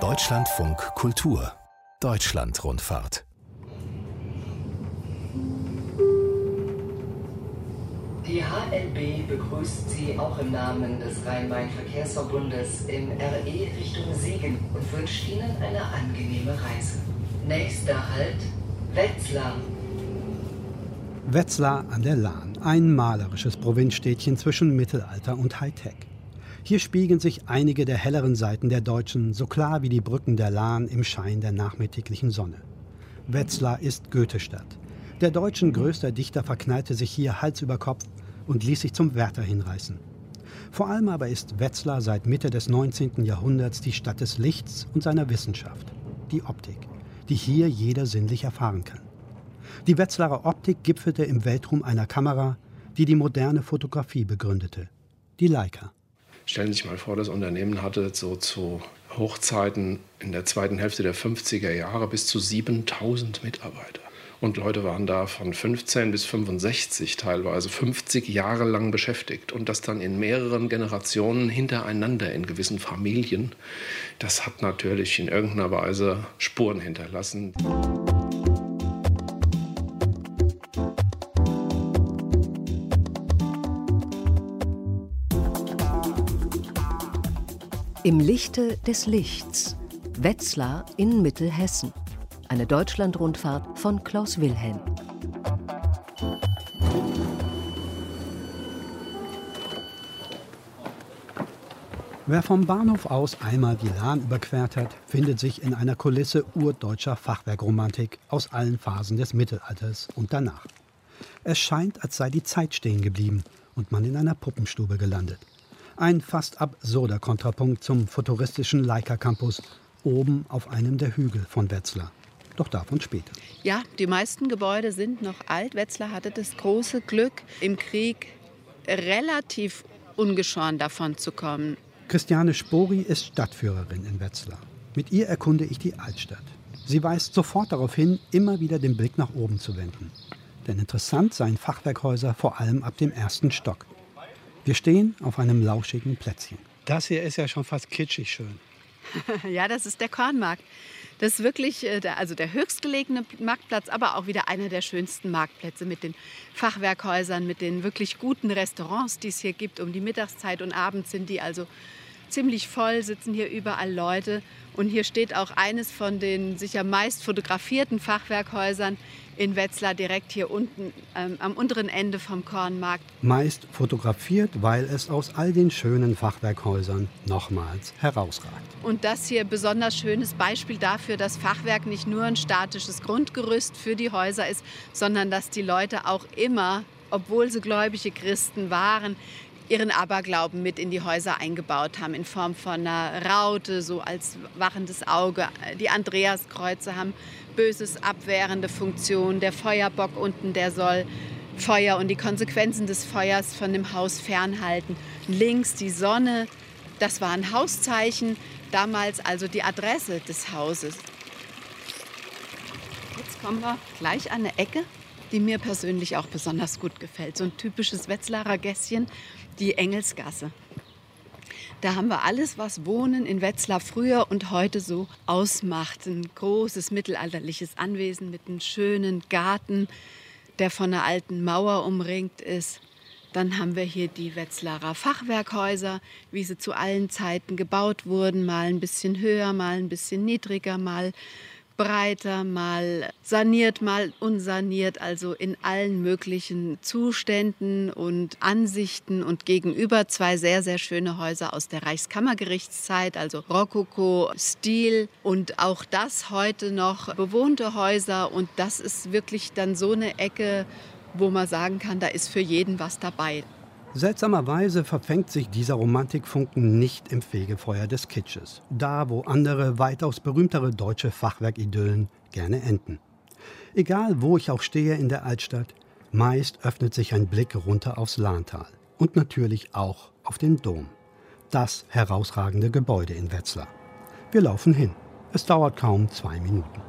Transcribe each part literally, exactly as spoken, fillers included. Deutschlandfunk Kultur, Deutschlandrundfahrt. Die H L B begrüßt Sie auch im Namen des Rhein-Main-Verkehrsverbundes im R E Richtung Siegen und wünscht Ihnen eine angenehme Reise. Nächster Halt, Wetzlar. Wetzlar an der Lahn, ein malerisches Provinzstädtchen zwischen Mittelalter und Hightech. Hier spiegeln sich einige der helleren Seiten der Deutschen, so klar wie die Brücken der Lahn im Schein der nachmittäglichen Sonne. Wetzlar ist Goethestadt. Der deutschen größter Dichter verknallte sich hier Hals über Kopf und ließ sich zum Werther hinreißen. Vor allem aber ist Wetzlar seit Mitte des neunzehnten Jahrhunderts die Stadt des Lichts und seiner Wissenschaft, die Optik, die hier jeder sinnlich erfahren kann. Die Wetzlarer Optik gipfelte im Weltruhm einer Kamera, die die moderne Fotografie begründete, die Leica. Stellen Sie sich mal vor, das Unternehmen hatte so zu Hochzeiten in der zweiten Hälfte der fünfziger Jahre bis zu siebentausend Mitarbeiter. Und Leute waren da von fünfzehn bis fünfundsechzig teilweise, fünfzig Jahre lang beschäftigt. Und das dann in mehreren Generationen hintereinander in gewissen Familien. Das hat natürlich in irgendeiner Weise Spuren hinterlassen. Im Lichte des Lichts, Wetzlar in Mittelhessen. Eine Deutschlandrundfahrt von Klaus Wilhelm. Wer vom Bahnhof aus einmal die Lahn überquert hat, findet sich in einer Kulisse urdeutscher Fachwerkromantik aus allen Phasen des Mittelalters und danach. Es scheint, als sei die Zeit stehen geblieben und man in einer Puppenstube gelandet. Ein fast absurder Kontrapunkt zum futuristischen Leica Campus, oben auf einem der Hügel von Wetzlar. Doch davon später. Ja, die meisten Gebäude sind noch alt. Wetzlar hatte das große Glück, im Krieg relativ ungeschoren davon zu kommen. Christiane Spory ist Stadtführerin in Wetzlar. Mit ihr erkunde ich die Altstadt. Sie weist sofort darauf hin, immer wieder den Blick nach oben zu wenden. Denn interessant seien Fachwerkhäuser vor allem ab dem ersten Stock. Wir stehen auf einem lauschigen Plätzchen. Das hier ist ja schon fast kitschig schön. Ja, das ist der Kornmarkt. Das ist wirklich der, also der höchstgelegene Marktplatz, aber auch wieder einer der schönsten Marktplätze mit den Fachwerkhäusern, mit den wirklich guten Restaurants, die es hier gibt. Um die Mittagszeit und abends sind die also ziemlich voll, sitzen hier überall Leute. Und hier steht auch eines von den sicher meist fotografierten Fachwerkhäusern in Wetzlar, direkt hier unten ähm, am unteren Ende vom Kornmarkt. Meist fotografiert, weil es aus all den schönen Fachwerkhäusern nochmals herausragt. Und das hier besonders schönes Beispiel dafür, dass Fachwerk nicht nur ein statisches Grundgerüst für die Häuser ist, sondern dass die Leute auch immer, obwohl sie gläubige Christen waren, ihren Aberglauben mit in die Häuser eingebaut haben, in Form von einer Raute, so als wachendes Auge. Die Andreaskreuze haben Böses abwehrende Funktion. Der Feuerbock unten, der soll Feuer und die Konsequenzen des Feuers von dem Haus fernhalten. Links die Sonne, das war ein Hauszeichen, damals also die Adresse des Hauses. Jetzt kommen wir gleich an eine Ecke, die mir persönlich auch besonders gut gefällt. So ein typisches Wetzlarer Gässchen, die Engelsgasse. Da haben wir alles, was Wohnen in Wetzlar früher und heute so ausmacht. Ein großes mittelalterliches Anwesen mit einem schönen Garten, der von einer alten Mauer umringt ist. Dann haben wir hier die Wetzlarer Fachwerkhäuser, wie sie zu allen Zeiten gebaut wurden. Mal ein bisschen höher, mal ein bisschen niedriger, mal breiter, mal saniert, mal unsaniert, also in allen möglichen Zuständen und Ansichten, und gegenüber zwei sehr, sehr schöne Häuser aus der Reichskammergerichtszeit, also Rokoko-Stil, und auch das heute noch bewohnte Häuser, und das ist wirklich dann so eine Ecke, wo man sagen kann, da ist für jeden was dabei. Seltsamerweise verfängt sich dieser Romantikfunken nicht im Fegefeuer des Kitsches, da wo andere, weitaus berühmtere deutsche Fachwerkidyllen gerne enden. Egal wo ich auch stehe in der Altstadt, meist öffnet sich ein Blick runter aufs Lahntal und natürlich auch auf den Dom, das herausragende Gebäude in Wetzlar. Wir laufen hin, es dauert kaum zwei Minuten.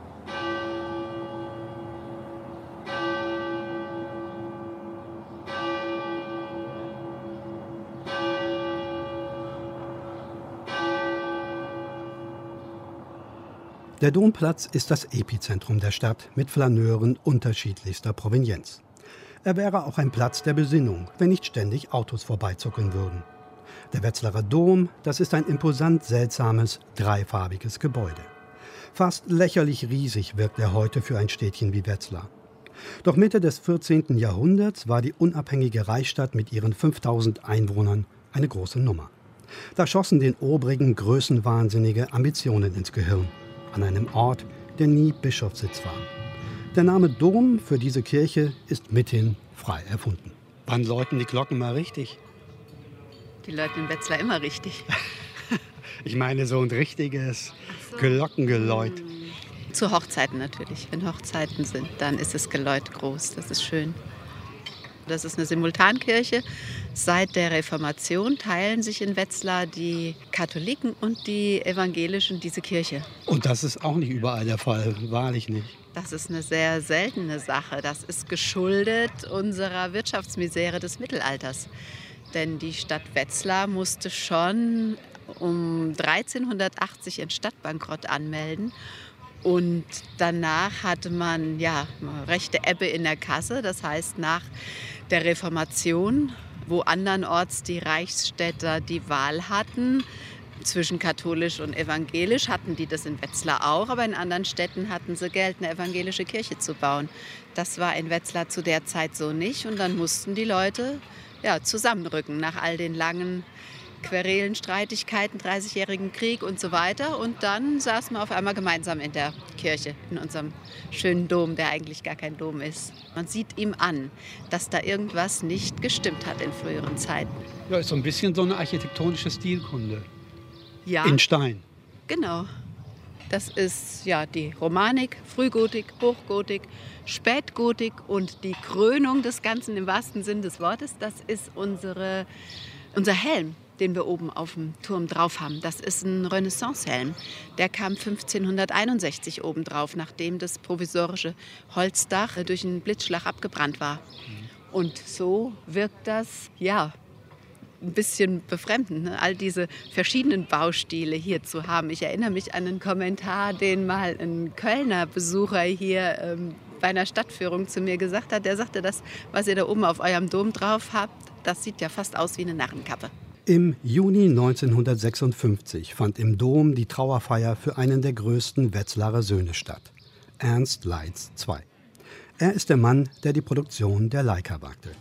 Der Domplatz ist das Epizentrum der Stadt mit Flaneuren unterschiedlichster Provenienz. Er wäre auch ein Platz der Besinnung, wenn nicht ständig Autos vorbeizuckeln würden. Der Wetzlarer Dom, das ist ein imposant seltsames, dreifarbiges Gebäude. Fast lächerlich riesig wirkt er heute für ein Städtchen wie Wetzlar. Doch Mitte des vierzehnten Jahrhunderts war die unabhängige Reichsstadt mit ihren fünftausend Einwohnern eine große Nummer. Da schossen den Obrigen größenwahnsinnige Ambitionen ins Gehirn, an einem Ort, der nie Bischofssitz war. Der Name Dom für diese Kirche ist mithin frei erfunden. Wann läuten die Glocken mal richtig? Die läuten in Wetzlar immer richtig. Ich meine so ein richtiges so. Glockengeläut. Hm. Zu Hochzeiten natürlich. Wenn Hochzeiten sind, dann ist das Geläut groß. Das ist schön. Das ist eine Simultankirche. Seit der Reformation teilen sich in Wetzlar die Katholiken und die Evangelischen diese Kirche. Und das ist auch nicht überall der Fall, wahrlich nicht. Das ist eine sehr seltene Sache. Das ist geschuldet unserer Wirtschaftsmisere des Mittelalters. Denn die Stadt Wetzlar musste schon um dreizehnhundertachtzig ihren Stadtbankrott anmelden. Und danach hatte man ja eine rechte Ebbe in der Kasse. Das heißt, nach der Reformation, wo andernorts die Reichsstädter die Wahl hatten, zwischen katholisch und evangelisch, hatten die das in Wetzlar auch, aber in anderen Städten hatten sie Geld, eine evangelische Kirche zu bauen. Das war in Wetzlar zu der Zeit so nicht und dann mussten die Leute ja, zusammenrücken nach all den langen Querelen, Streitigkeiten, dreißigjährigen Krieg und so weiter. Und dann saßen wir auf einmal gemeinsam in der Kirche, in unserem schönen Dom, der eigentlich gar kein Dom ist. Man sieht ihm an, dass da irgendwas nicht gestimmt hat in früheren Zeiten. Ja, ist so ein bisschen so eine architektonische Stilkunde. Ja. In Stein. Genau. Das ist ja die Romanik, Frühgotik, Hochgotik, Spätgotik und die Krönung des Ganzen im wahrsten Sinn des Wortes. Das ist unsere, unser Helm, den wir oben auf dem Turm drauf haben. Das ist ein Renaissance-Helm. Der kam fünfzehnhunderteinundsechzig oben drauf, nachdem das provisorische Holzdach durch einen Blitzschlag abgebrannt war. Und so wirkt das, ja, ein bisschen befremdend, ne? All diese verschiedenen Baustile hier zu haben. Ich erinnere mich an einen Kommentar, den mal ein Kölner Besucher hier ähm, bei einer Stadtführung zu mir gesagt hat. Der sagte, das, was ihr da oben auf eurem Dom drauf habt, das sieht ja fast aus wie eine Narrenkappe. Im Juni neunzehnhundertsechsundfünfzig fand im Dom die Trauerfeier für einen der größten Wetzlarer Söhne statt, Ernst Leitz der Zweite. Er ist der Mann, der die Produktion der Leica wagte.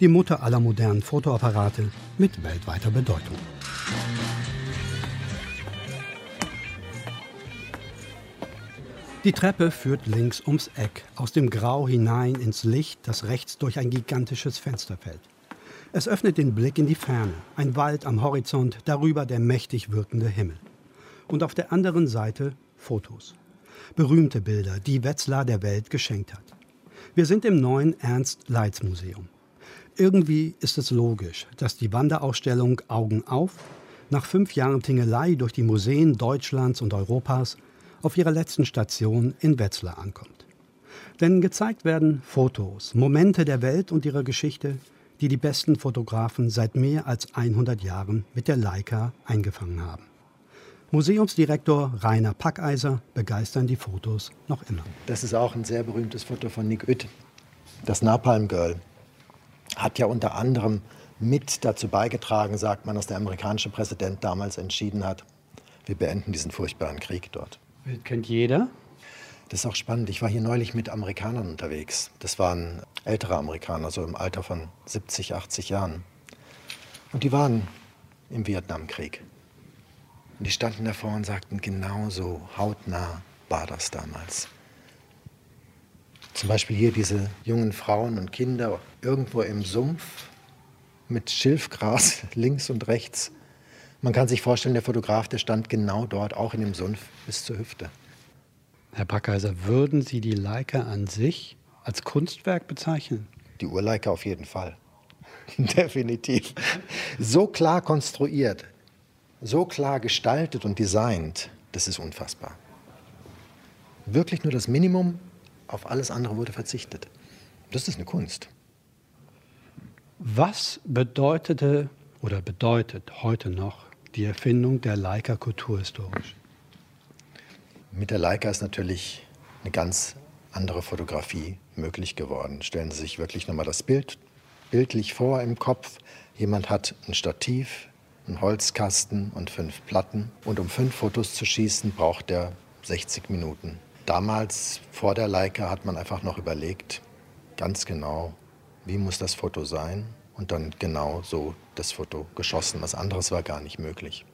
Die Mutter aller modernen Fotoapparate mit weltweiter Bedeutung. Die Treppe führt links ums Eck, aus dem Grau hinein ins Licht, das rechts durch ein gigantisches Fenster fällt. Es öffnet den Blick in die Ferne, ein Wald am Horizont, darüber der mächtig wirkende Himmel. Und auf der anderen Seite Fotos. Berühmte Bilder, die Wetzlar der Welt geschenkt hat. Wir sind im neuen Ernst-Leitz-Museum. Irgendwie ist es logisch, dass die Wanderausstellung Augen auf nach fünf Jahren Tingelei durch die Museen Deutschlands und Europas auf ihrer letzten Station in Wetzlar ankommt. Denn gezeigt werden Fotos, Momente der Welt und ihrer Geschichte, die die besten Fotografen seit mehr als hundert Jahren mit der Leica eingefangen haben. Museumsdirektor Rainer Packeiser begeistern die Fotos noch immer. Das ist auch ein sehr berühmtes Foto von Nick Ut, das Napalm Girl. Hat ja unter anderem mit dazu beigetragen, sagt man, dass der amerikanische Präsident damals entschieden hat, wir beenden diesen furchtbaren Krieg dort. Das kennt jeder. Das ist auch spannend. Ich war hier neulich mit Amerikanern unterwegs. Das waren ältere Amerikaner, so im Alter von siebzig, achtzig Jahren. Und die waren im Vietnamkrieg. Und die standen davor und sagten, genau so hautnah war das damals. Zum Beispiel hier diese jungen Frauen und Kinder irgendwo im Sumpf mit Schilfgras links und rechts. Man kann sich vorstellen, der Fotograf, der stand genau dort, auch in dem Sumpf, bis zur Hüfte. Herr Packeiser, würden Sie die Leica an sich als Kunstwerk bezeichnen? Die Urleica auf jeden Fall. Definitiv. So klar konstruiert, so klar gestaltet und designt, das ist unfassbar. Wirklich nur das Minimum. Auf alles andere wurde verzichtet. Das ist eine Kunst. Was bedeutete oder bedeutet heute noch die Erfindung der Leica kulturhistorisch? Mit der Leica ist natürlich eine ganz andere Fotografie möglich geworden. Stellen Sie sich wirklich nochmal das Bild bildlich vor im Kopf. Jemand hat ein Stativ, einen Holzkasten und fünf Platten. Und um fünf Fotos zu schießen, braucht er sechzig Minuten. Damals, vor der Leica, hat man einfach noch überlegt, ganz genau, wie muss das Foto sein? Und dann genau so das Foto geschossen. Was anderes war gar nicht möglich.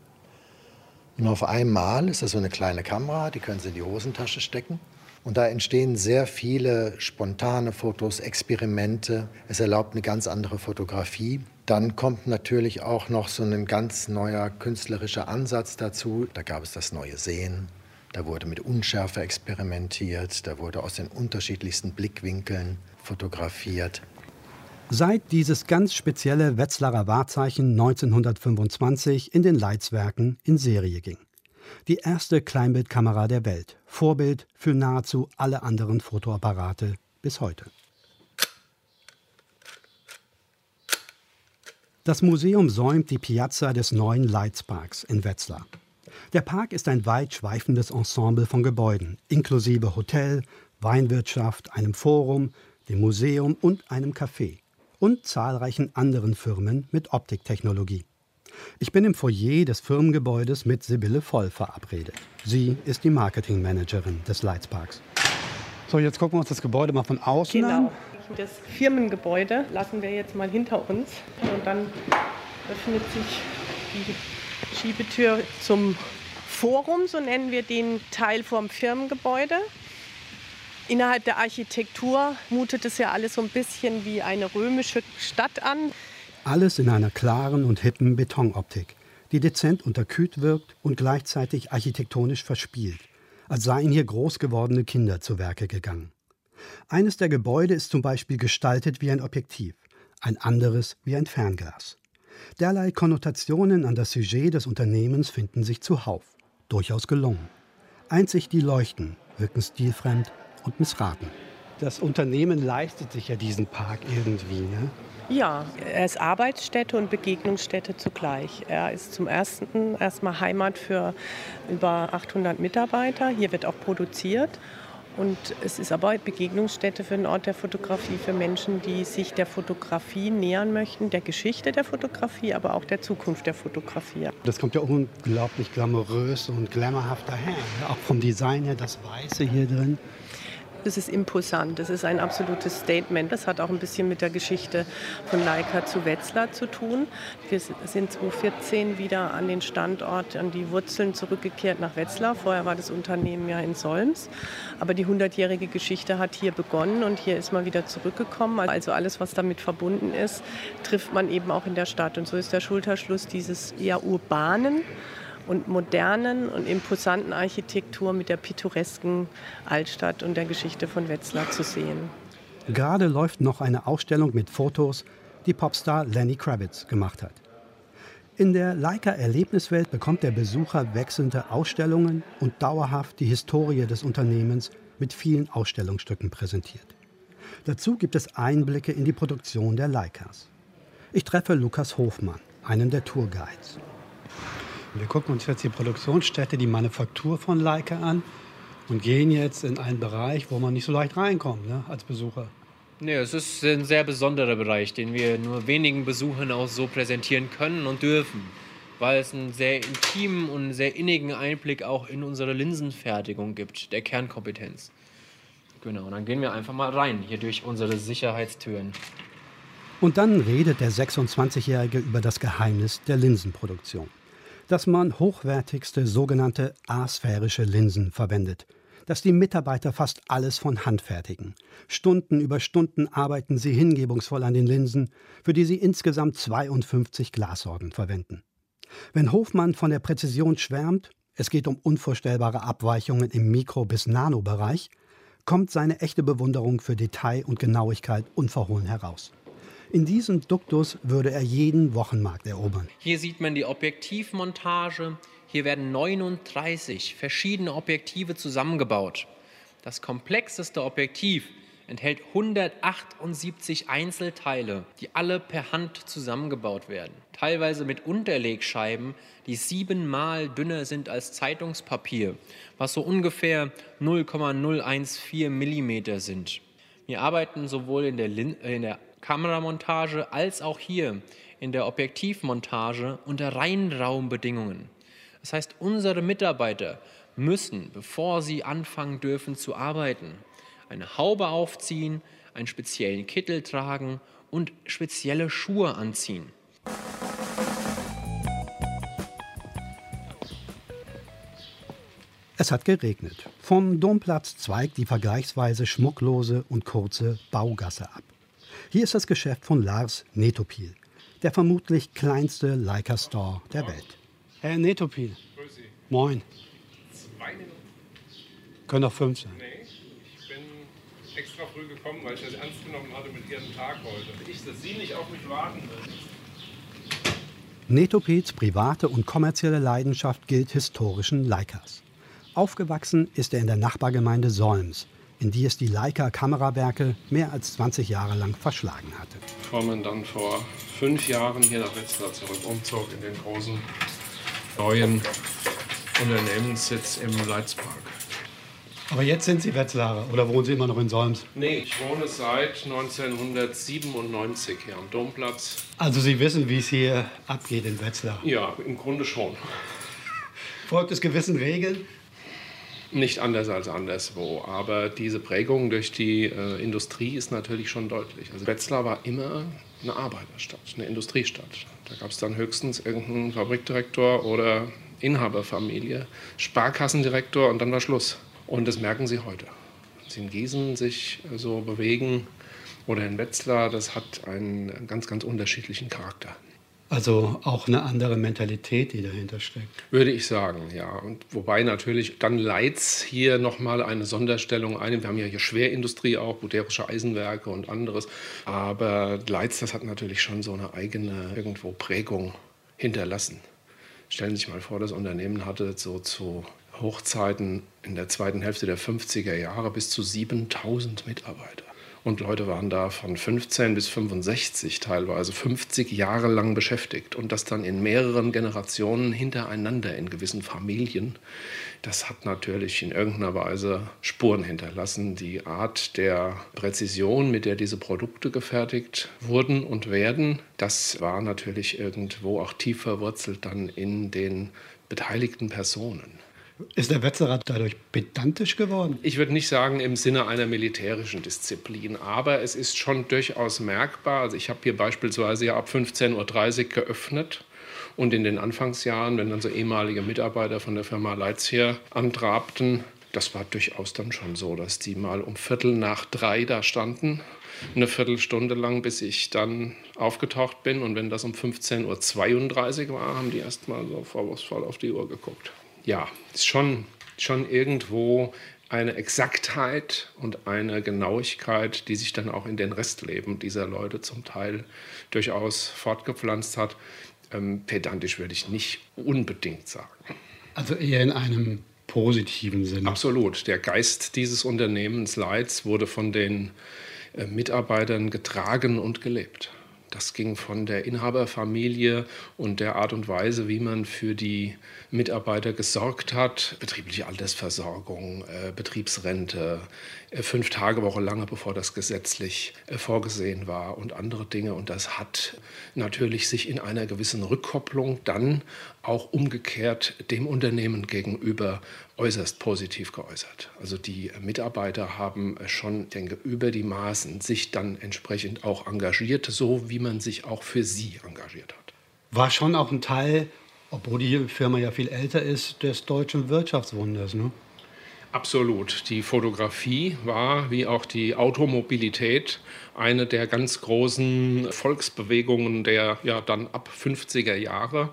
Und auf einmal ist das so eine kleine Kamera, die können Sie in die Hosentasche stecken. Und da entstehen sehr viele spontane Fotos, Experimente. Es erlaubt eine ganz andere Fotografie. Dann kommt natürlich auch noch so ein ganz neuer künstlerischer Ansatz dazu. Da gab es das neue Sehen. Da wurde mit Unschärfe experimentiert. Da wurde aus den unterschiedlichsten Blickwinkeln fotografiert. Seit dieses ganz spezielle Wetzlarer Wahrzeichen neunzehnhundertfünfundzwanzig in den Leitzwerken in Serie ging. Die erste Kleinbildkamera der Welt, Vorbild für nahezu alle anderen Fotoapparate bis heute. Das Museum säumt die Piazza des neuen Leitzparks in Wetzlar. Der Park ist ein weit schweifendes Ensemble von Gebäuden, inklusive Hotel, Weinwirtschaft, einem Forum, dem Museum und einem Café. Und zahlreichen anderen Firmen mit Optiktechnologie. Ich bin im Foyer des Firmengebäudes mit Sibylle Voll verabredet. Sie ist die Marketingmanagerin des Leitzparks. So, jetzt gucken wir uns das Gebäude mal von außen genau. an. Das Firmengebäude lassen wir jetzt mal hinter uns. Und dann öffnet sich die Schiebetür zum Forum, so nennen wir den Teil vom Firmengebäude. Innerhalb der Architektur mutet es ja alles so ein bisschen wie eine römische Stadt an. Alles in einer klaren und hippen Betonoptik, die dezent unterkühlt wirkt und gleichzeitig architektonisch verspielt, als seien hier groß gewordene Kinder zu Werke gegangen. Eines der Gebäude ist zum Beispiel gestaltet wie ein Objektiv, ein anderes wie ein Fernglas. Derlei Konnotationen an das Sujet des Unternehmens finden sich zuhauf, durchaus gelungen. Einzig die Leuchten wirken stilfremd und missraten. Das Unternehmen leistet sich ja diesen Park irgendwie, ne? Ja, er ist Arbeitsstätte und Begegnungsstätte zugleich. Er ist zum ersten erstmal Heimat für über achthundert Mitarbeiter. Hier wird auch produziert. Und es ist aber Begegnungsstätte für einen Ort der Fotografie, für Menschen, die sich der Fotografie nähern möchten, der Geschichte der Fotografie, aber auch der Zukunft der Fotografie. Das kommt ja unglaublich glamourös und glamourhaft daher. Auch vom Design her, das Weiße hier drin. Es ist imposant, es ist ein absolutes Statement. Das hat auch ein bisschen mit der Geschichte von Leica zu Wetzlar zu tun. Wir sind zweitausendvierzehn wieder an den Standort, an die Wurzeln zurückgekehrt nach Wetzlar. Vorher war das Unternehmen ja in Solms. Aber die hundertjährige Geschichte hat hier begonnen und hier ist man wieder zurückgekommen. Also alles, was damit verbunden ist, trifft man eben auch in der Stadt. Und so ist der Schulterschluss dieses eher urbanen und modernen und imposanten Architektur mit der pittoresken Altstadt und der Geschichte von Wetzlar zu sehen. Gerade läuft noch eine Ausstellung mit Fotos, die Popstar Lenny Kravitz gemacht hat. In der Leica-Erlebniswelt bekommt der Besucher wechselnde Ausstellungen und dauerhaft die Historie des Unternehmens mit vielen Ausstellungsstücken präsentiert. Dazu gibt es Einblicke in die Produktion der Leicas. Ich treffe Lukas Hofmann, einen der Tourguides. Wir gucken uns jetzt die Produktionsstätte, die Manufaktur von Leica an und gehen jetzt in einen Bereich, wo man nicht so leicht reinkommt, ne, als Besucher. Nee, es ist ein sehr besonderer Bereich, den wir nur wenigen Besuchern auch so präsentieren können und dürfen, weil es einen sehr intimen und sehr innigen Einblick auch in unsere Linsenfertigung gibt, der Kernkompetenz. Genau, und dann gehen wir einfach mal rein, hier durch unsere Sicherheitstüren. Und dann redet der sechsundzwanzigjährige über das Geheimnis der Linsenproduktion. Dass man hochwertigste sogenannte asphärische Linsen verwendet, dass die Mitarbeiter fast alles von Hand fertigen. Stunden über Stunden arbeiten sie hingebungsvoll an den Linsen, für die sie insgesamt zweiundfünfzig Glassorten verwenden. Wenn Hofmann von der Präzision schwärmt, es geht um unvorstellbare Abweichungen im Mikro- bis Nanobereich, kommt seine echte Bewunderung für Detail und Genauigkeit unverhohlen heraus. In diesem Duktus würde er jeden Wochenmarkt erobern. Hier sieht man die Objektivmontage. Hier werden neununddreißig verschiedene Objektive zusammengebaut. Das komplexeste Objektiv enthält hundertachtundsiebzig Einzelteile, die alle per Hand zusammengebaut werden. Teilweise mit Unterlegscheiben, die siebenmal dünner sind als Zeitungspapier, was so ungefähr null Komma null eins vier Millimeter sind. Wir arbeiten sowohl in der, Lin in der Kameramontage als auch hier in der Objektivmontage unter reinen Raumbedingungen. Das heißt, unsere Mitarbeiter müssen, bevor sie anfangen dürfen zu arbeiten, eine Haube aufziehen, einen speziellen Kittel tragen und spezielle Schuhe anziehen. Es hat geregnet. Vom Domplatz zweigt die vergleichsweise schmucklose und kurze Baugasse ab. Hier ist das Geschäft von Lars Netopil, der vermutlich kleinste Leica-Store der Welt. Herr Netopil. Grüß Sie. Moin. Zwei Minuten. Können doch fünf sein. Nee, ich bin extra früh gekommen, weil ich das ernst genommen hatte mit Ihrem Tag heute. Ich, dass Sie nicht auf mich warten müssen. Netopils private und kommerzielle Leidenschaft gilt historischen Leicas. Aufgewachsen ist er in der Nachbargemeinde Solms, in die es die Leica Kamerawerke mehr als zwanzig Jahre lang verschlagen hatte. Bevor man dann vor fünf Jahren hier nach Wetzlar zurück umzog in den großen neuen Unternehmenssitz im Leitzpark. Aber jetzt sind Sie Wetzlarer oder wohnen Sie immer noch in Solms? Nee, ich wohne seit neunzehnhundertsiebenundneunzig hier am Domplatz. Also Sie wissen, wie es hier abgeht in Wetzlar? Ja, im Grunde schon. Folgt es gewissen Regeln? Nicht anders als anderswo, aber diese Prägung durch die äh, Industrie ist natürlich schon deutlich. Also Wetzlar war immer eine Arbeiterstadt, eine Industriestadt. Da gab es dann höchstens irgendeinen Fabrikdirektor oder Inhaberfamilie, Sparkassendirektor und dann war Schluss. Und das merken Sie heute. Wenn Sie in Gießen sich so bewegen oder in Wetzlar, das hat einen ganz, ganz unterschiedlichen Charakter. Also auch eine andere Mentalität, die dahinter steckt. Würde ich sagen, ja. Und wobei natürlich dann Leitz hier nochmal eine Sonderstellung einnimmt. Wir haben ja hier Schwerindustrie auch, buderische Eisenwerke und anderes. Aber Leitz, das hat natürlich schon so eine eigene irgendwo Prägung hinterlassen. Stellen Sie sich mal vor, das Unternehmen hatte so zu Hochzeiten in der zweiten Hälfte der fünfziger Jahre bis zu siebentausend Mitarbeiter. Und Leute waren da von fünfzehn bis fünfundsechzig teilweise fünfzig Jahre lang beschäftigt. Und das dann in mehreren Generationen hintereinander in gewissen Familien. Das hat natürlich in irgendeiner Weise Spuren hinterlassen. Die Art der Präzision, mit der diese Produkte gefertigt wurden und werden, das war natürlich irgendwo auch tief verwurzelt dann in den beteiligten Personen. Ist der Wetzlarer dadurch pedantisch geworden? Ich würde nicht sagen im Sinne einer militärischen Disziplin, aber es ist schon durchaus merkbar. Also ich habe hier beispielsweise ja ab fünfzehn Uhr dreißig geöffnet und in den Anfangsjahren, wenn dann so ehemalige Mitarbeiter von der Firma Leitz hier antrabten, das war durchaus dann schon so, dass die mal um Viertel nach drei da standen, eine Viertelstunde lang, bis ich dann aufgetaucht bin. Und wenn das um fünfzehn Uhr zweiunddreißig war, haben die erst mal so vorwurfsvoll auf die Uhr geguckt. Ja, ist schon, schon irgendwo eine Exaktheit und eine Genauigkeit, die sich dann auch in den Restleben dieser Leute zum Teil durchaus fortgepflanzt hat. Ähm, pedantisch würde ich nicht unbedingt sagen. Also eher in einem positiven Sinne. Absolut. Der Geist dieses Unternehmens Leitz wurde von den äh, Mitarbeitern getragen und gelebt. Das ging von der Inhaberfamilie und der Art und Weise, wie man für die Mitarbeiter gesorgt hat. Betriebliche Altersversorgung, äh, Betriebsrente, äh, fünf Tage Woche lange, bevor das gesetzlich äh, vorgesehen war und andere Dinge. Und das hat natürlich sich in einer gewissen Rückkopplung dann auch umgekehrt dem Unternehmen gegenüber äußerst positiv geäußert. Also die Mitarbeiter haben schon, ich denke, über die Maßen sich dann entsprechend auch engagiert, so wie man sich auch für sie engagiert hat. War schon auch ein Teil, obwohl die Firma ja viel älter ist, des deutschen Wirtschaftswunders, ne? Absolut. Die Fotografie war, wie auch die Automobilität, eine der ganz großen Volksbewegungen der ja dann ab fünfziger Jahre.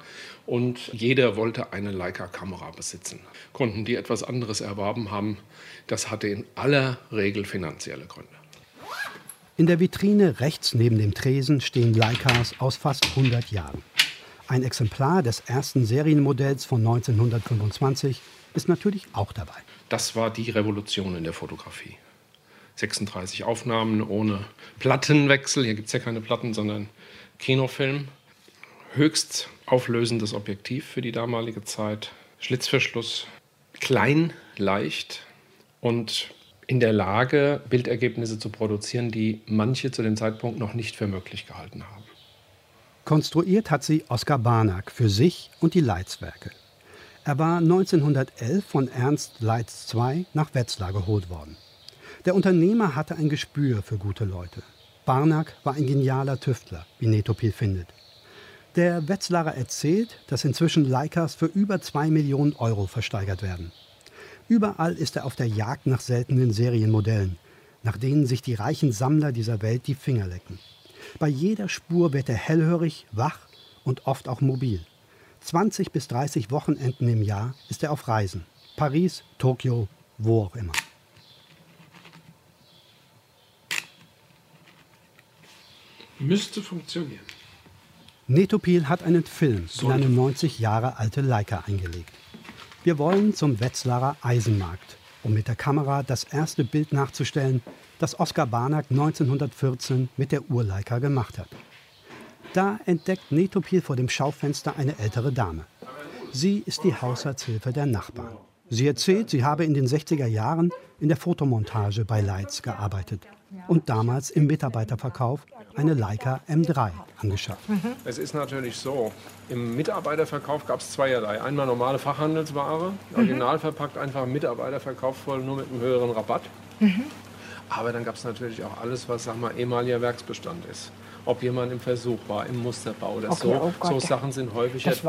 Und jeder wollte eine Leica-Kamera besitzen. Kunden, die etwas anderes erworben haben, das hatte in aller Regel finanzielle Gründe. In der Vitrine rechts neben dem Tresen stehen Leicas aus fast hundert Jahren. Ein Exemplar des ersten Serienmodells von neunzehnhundertfünfundzwanzig ist natürlich auch dabei. Das war die Revolution in der Fotografie. sechsunddreißig Aufnahmen ohne Plattenwechsel. Hier gibt es ja keine Platten, sondern Kinofilm. Höchst auflösendes Objektiv für die damalige Zeit. Schlitzverschluss, klein, leicht und in der Lage, Bildergebnisse zu produzieren, die manche zu dem Zeitpunkt noch nicht für möglich gehalten haben. Konstruiert hat sie Oskar Barnack für sich und die Leitzwerke. Er war neunzehnhundertelf von Ernst-Leitz zwei nach Wetzlar geholt worden. Der Unternehmer hatte ein Gespür für gute Leute. Barnack war ein genialer Tüftler, wie Netopil findet. Der Wetzlarer erzählt, dass inzwischen Leicas für über zwei Millionen Euro versteigert werden. Überall ist er auf der Jagd nach seltenen Serienmodellen, nach denen sich die reichen Sammler dieser Welt die Finger lecken. Bei jeder Spur wird er hellhörig, wach und oft auch mobil. zwanzig bis dreißig Wochenenden im Jahr ist er auf Reisen. Paris, Tokio, wo auch immer. Müsste funktionieren. Netopil hat einen Film in eine neunzig Jahre alte Leica eingelegt. Wir wollen zum Wetzlarer Eisenmarkt, um mit der Kamera das erste Bild nachzustellen, das Oskar Barnack neunzehnhundertvierzehn mit der Urleica gemacht hat. Da entdeckt Netopil vor dem Schaufenster eine ältere Dame. Sie ist die Haushaltshilfe der Nachbarn. Sie erzählt, sie habe in den sechziger Jahren in der Fotomontage bei Leitz gearbeitet und damals im Mitarbeiterverkauf eine Leica M drei angeschafft. Es ist natürlich so, im Mitarbeiterverkauf gab es zweierlei. Einmal normale Fachhandelsware, original verpackt, einfach im Mitarbeiterverkauf voll, nur mit einem höheren Rabatt. Aber dann gab es natürlich auch alles, was, sag mal, ehemaliger Werksbestand ist. Ob jemand im Versuch war, im Musterbau oder okay, so. Oh so Sachen sind häufig jetzt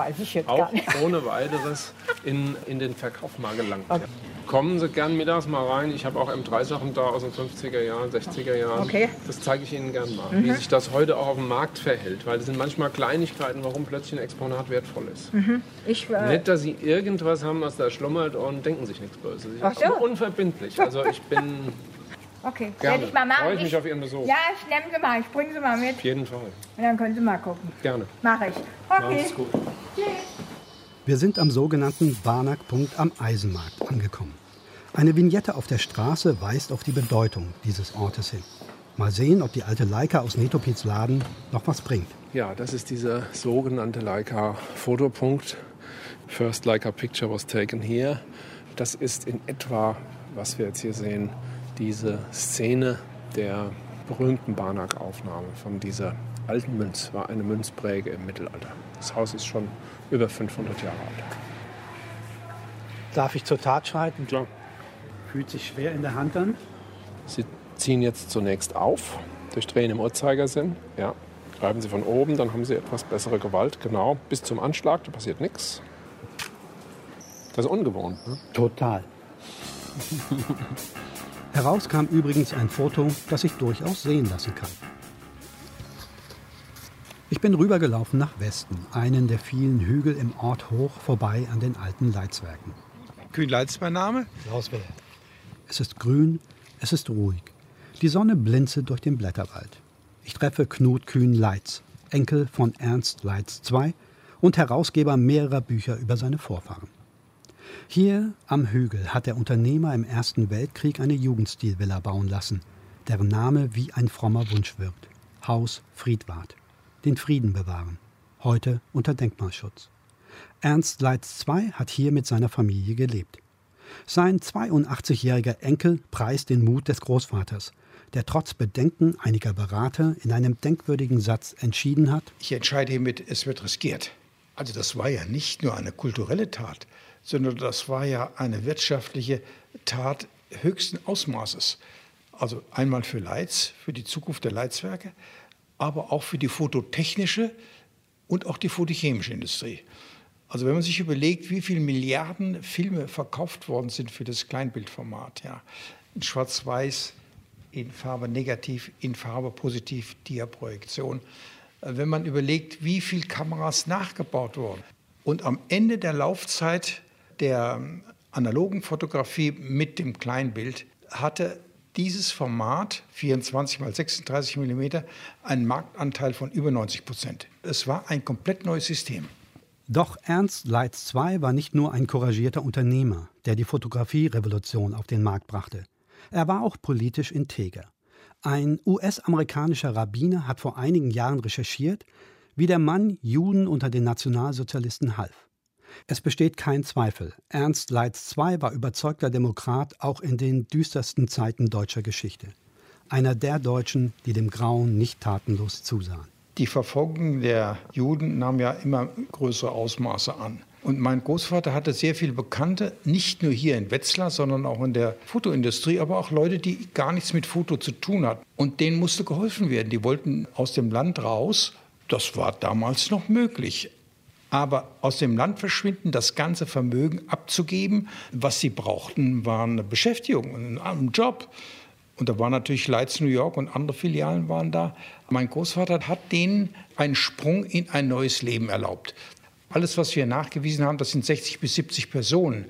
auch ohne weiteres in, in den Verkauf mal gelangt. Okay. Kommen Sie gern mittags mal rein. Ich habe auch M drei Sachen da aus den fünfziger Jahren, sechziger Jahren. Okay. Das zeige ich Ihnen gern mal, mhm. wie sich das heute auch auf dem Markt verhält. Weil das sind manchmal Kleinigkeiten, warum plötzlich ein Exponat wertvoll ist. Mhm. Ich, äh Nicht, dass Sie irgendwas haben, was da schlummert und denken sich nichts Böses. Ich Ach so. bin unverbindlich. Also ich bin... Okay, werde ich mal machen. Freue ich mich ich, auf Ihren Besuch. Ja, ich nehme Sie mal, ich bringe Sie mal mit. Auf jeden Fall. Und dann können Sie mal gucken. Gerne. Mache ich. Okay. Gut. Tschüss. Wir sind am sogenannten Barnack-Punkt am Eisenmarkt angekommen. Eine Vignette auf der Straße weist auf die Bedeutung dieses Ortes hin. Mal sehen, ob die alte Leica aus Netopils Laden noch was bringt. Ja, das ist dieser sogenannte Leica-Fotopunkt. First Leica picture was taken here. Das ist in etwa, was wir jetzt hier sehen, diese Szene der berühmten Barnack-Aufnahme von dieser alten Münz, war eine Münzpräge im Mittelalter. Das Haus ist schon über fünfhundert Jahre alt. Darf ich zur Tat schreiten? Klar. Fühlt sich schwer in der Hand an? Sie ziehen jetzt zunächst auf, durchdrehen im Uhrzeigersinn. Ja. Greifen Sie von oben, dann haben Sie etwas bessere Gewalt. Genau, bis zum Anschlag, da passiert nichts. Das ist ungewohnt, ne? Total. Heraus kam übrigens ein Foto, das sich durchaus sehen lassen kann. Ich bin rübergelaufen nach Westen, einen der vielen Hügel im Ort hoch, vorbei an den alten Leitzwerken. Kühn-Leitz mein Name? Klaus Wilhelm. Es ist grün, es ist ruhig. Die Sonne blinzelt durch den Blätterwald. Ich treffe Knut Kühn-Leitz, Enkel von Ernst Leitz zwei und Herausgeber mehrerer Bücher über seine Vorfahren. Hier am Hügel hat der Unternehmer im Ersten Weltkrieg eine Jugendstilvilla bauen lassen, deren Name wie ein frommer Wunsch wirkt. Haus Friedwart. Den Frieden bewahren. Heute unter Denkmalschutz. Ernst Leitz zwei hat hier mit seiner Familie gelebt. Sein zweiundachtzig-jähriger Enkel preist den Mut des Großvaters, der trotz Bedenken einiger Berater in einem denkwürdigen Satz entschieden hat: Ich entscheide hiermit, es wird riskiert. Also das war ja nicht nur eine kulturelle Tat, sondern das war ja eine wirtschaftliche Tat höchsten Ausmaßes. Also einmal für Leitz, für die Zukunft der Leitzwerke, aber auch für die fototechnische und auch die fotochemische Industrie. Also wenn man sich überlegt, wie viele Milliarden Filme verkauft worden sind für das Kleinbildformat, ja, in Schwarz-Weiß, in Farbe negativ, in Farbe positiv, Diaprojektion. Wenn man überlegt, wie viele Kameras nachgebaut wurden und am Ende der Laufzeit der analogen Fotografie mit dem Kleinbild hatte dieses Format, vierundzwanzig mal sechsunddreißig Millimeter, einen Marktanteil von über neunzig Prozent. Es war ein komplett neues System. Doch Ernst Leitz zwei war nicht nur ein couragierter Unternehmer, der die Fotografie-Revolution auf den Markt brachte, Er war auch politisch integer. Ein U S-amerikanischer Rabbiner hat vor einigen Jahren recherchiert, wie der Mann Juden unter den Nationalsozialisten half. Es besteht kein Zweifel, Ernst-Leitz der Zweite war überzeugter Demokrat auch in den düstersten Zeiten deutscher Geschichte. Einer der Deutschen, die dem Grauen nicht tatenlos zusahen. Die Verfolgung der Juden nahm ja immer größere Ausmaße an. Und mein Großvater hatte sehr viele Bekannte, nicht nur hier in Wetzlar, sondern auch in der Fotoindustrie, aber auch Leute, die gar nichts mit Foto zu tun hatten. Und denen musste geholfen werden. Die wollten aus dem Land raus. Das war damals noch möglich. Aber aus dem Land verschwinden, das ganze Vermögen abzugeben, was sie brauchten, war eine Beschäftigung, ein Job. Und da war natürlich Leitz New York und andere Filialen waren da. Mein Großvater hat denen einen Sprung in ein neues Leben erlaubt. Alles, was wir nachgewiesen haben, das sind sechzig bis siebzig Personen.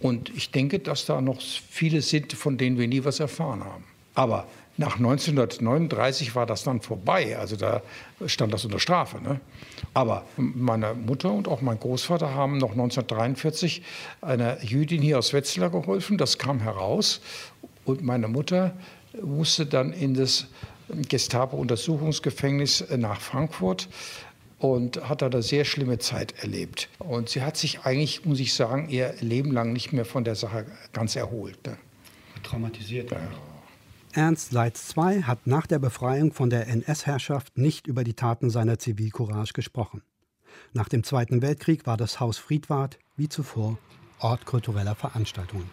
Und ich denke, dass da noch viele sind, von denen wir nie was erfahren haben. Aber nach neunzehnhundertneununddreißig war das dann vorbei. Also da stand das unter Strafe, ne? Aber meine Mutter und auch mein Großvater haben noch neunzehnhundertdreiundvierzig einer Jüdin hier aus Wetzlar geholfen. Das kam heraus. Und meine Mutter musste dann in das Gestapo-Untersuchungsgefängnis nach Frankfurt und hat da eine sehr schlimme Zeit erlebt. Und sie hat sich eigentlich, muss ich sagen, ihr Leben lang nicht mehr von der Sache ganz erholt. Ne? Traumatisiert. Ja. Ernst Leitz der Zweite hat nach der Befreiung von der N S-Herrschaft nicht über die Taten seiner Zivilcourage gesprochen. Nach dem Zweiten Weltkrieg war das Haus Friedwart wie zuvor Ort kultureller Veranstaltungen.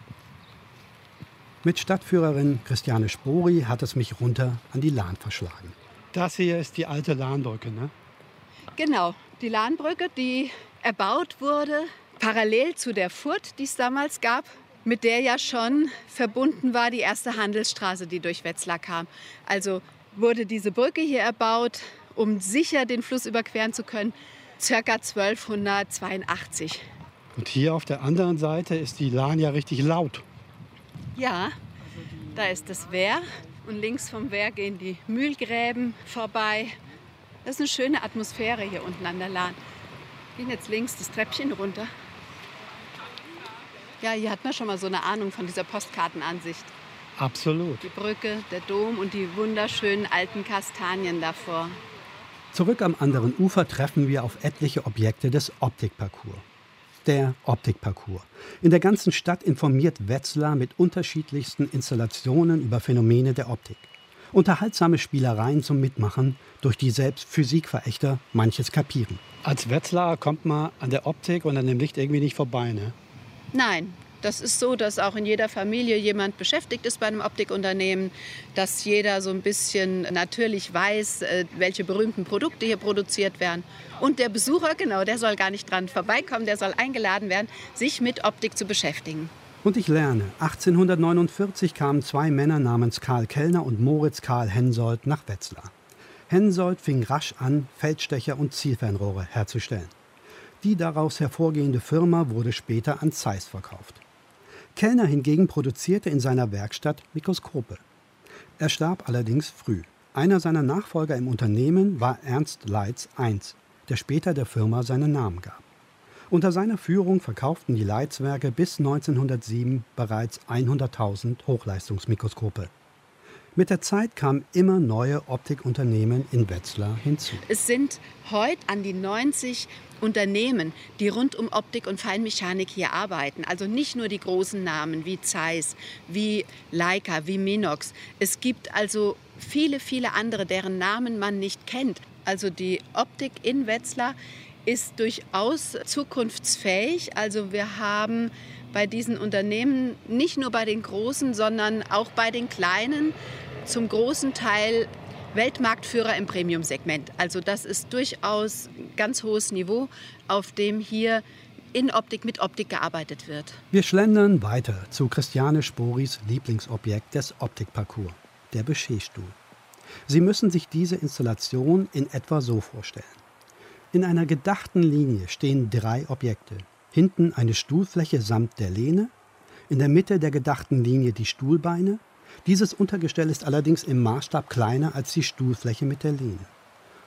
Mit Stadtführerin Christiane Spory hat es mich runter an die Lahn verschlagen. Das hier ist die alte Lahnbrücke, ne? Genau, die Lahnbrücke, die erbaut wurde, parallel zu der Furt, die es damals gab, mit der ja schon verbunden war die erste Handelsstraße, die durch Wetzlar kam. Also wurde diese Brücke hier erbaut, um sicher den Fluss überqueren zu können, ca. zwölfhundertzweiundachtzig. Und hier auf der anderen Seite ist die Lahn ja richtig laut. Ja, da ist das Wehr und links vom Wehr gehen die Mühlgräben vorbei. Das ist eine schöne Atmosphäre hier unten an der Lahn. Wir gehen jetzt links das Treppchen runter. Ja, hier hat man schon mal so eine Ahnung von dieser Postkartenansicht. Absolut. Die Brücke, der Dom und die wunderschönen alten Kastanien davor. Zurück am anderen Ufer treffen wir auf etliche Objekte des Optikparcours. Der Optikparcours. In der ganzen Stadt informiert Wetzlar mit unterschiedlichsten Installationen über Phänomene der Optik. Unterhaltsame Spielereien zum Mitmachen, durch die selbst Physikverächter manches kapieren. Als Wetzlar kommt man an der Optik und an dem Licht irgendwie nicht vorbei, ne? Nein, das ist so, dass auch in jeder Familie jemand beschäftigt ist bei einem Optikunternehmen, dass jeder so ein bisschen natürlich weiß, welche berühmten Produkte hier produziert werden. Und der Besucher, genau, der soll gar nicht dran vorbeikommen, der soll eingeladen werden, sich mit Optik zu beschäftigen. Und ich lerne, achtzehnhundertneunundvierzig kamen zwei Männer namens Karl Kellner und Moritz Karl Hensoldt nach Wetzlar. Hensoldt fing rasch an, Feldstecher und Zielfernrohre herzustellen. Die daraus hervorgehende Firma wurde später an Zeiss verkauft. Kellner hingegen produzierte in seiner Werkstatt Mikroskope. Er starb allerdings früh. Einer seiner Nachfolger im Unternehmen war Ernst Leitz der Erste, der später der Firma seinen Namen gab. Unter seiner Führung verkauften die Leitzwerke bis neunzehnhundertsieben bereits hunderttausend Hochleistungsmikroskope. Mit der Zeit kamen immer neue Optikunternehmen in Wetzlar hinzu. Es sind heute an die neunzig Unternehmen, die rund um Optik und Feinmechanik hier arbeiten. Also nicht nur die großen Namen wie Zeiss, wie Leica, wie Minox. Es gibt also viele, viele andere, deren Namen man nicht kennt. Also die Optik in Wetzlar ist durchaus zukunftsfähig. Also wir haben bei diesen Unternehmen, nicht nur bei den großen, sondern auch bei den kleinen, zum großen Teil Weltmarktführer im Premium-Segment. Also das ist durchaus ein ganz hohes Niveau, auf dem hier in Optik mit Optik gearbeitet wird. Wir schlendern weiter zu Christiane Sporys Lieblingsobjekt des Optikparcours, der Becherstuhl. Sie müssen sich diese Installation in etwa so vorstellen. In einer gedachten Linie stehen drei Objekte. Hinten eine Stuhlfläche samt der Lehne, in der Mitte der gedachten Linie die Stuhlbeine. Dieses Untergestell ist allerdings im Maßstab kleiner als die Stuhlfläche mit der Lehne.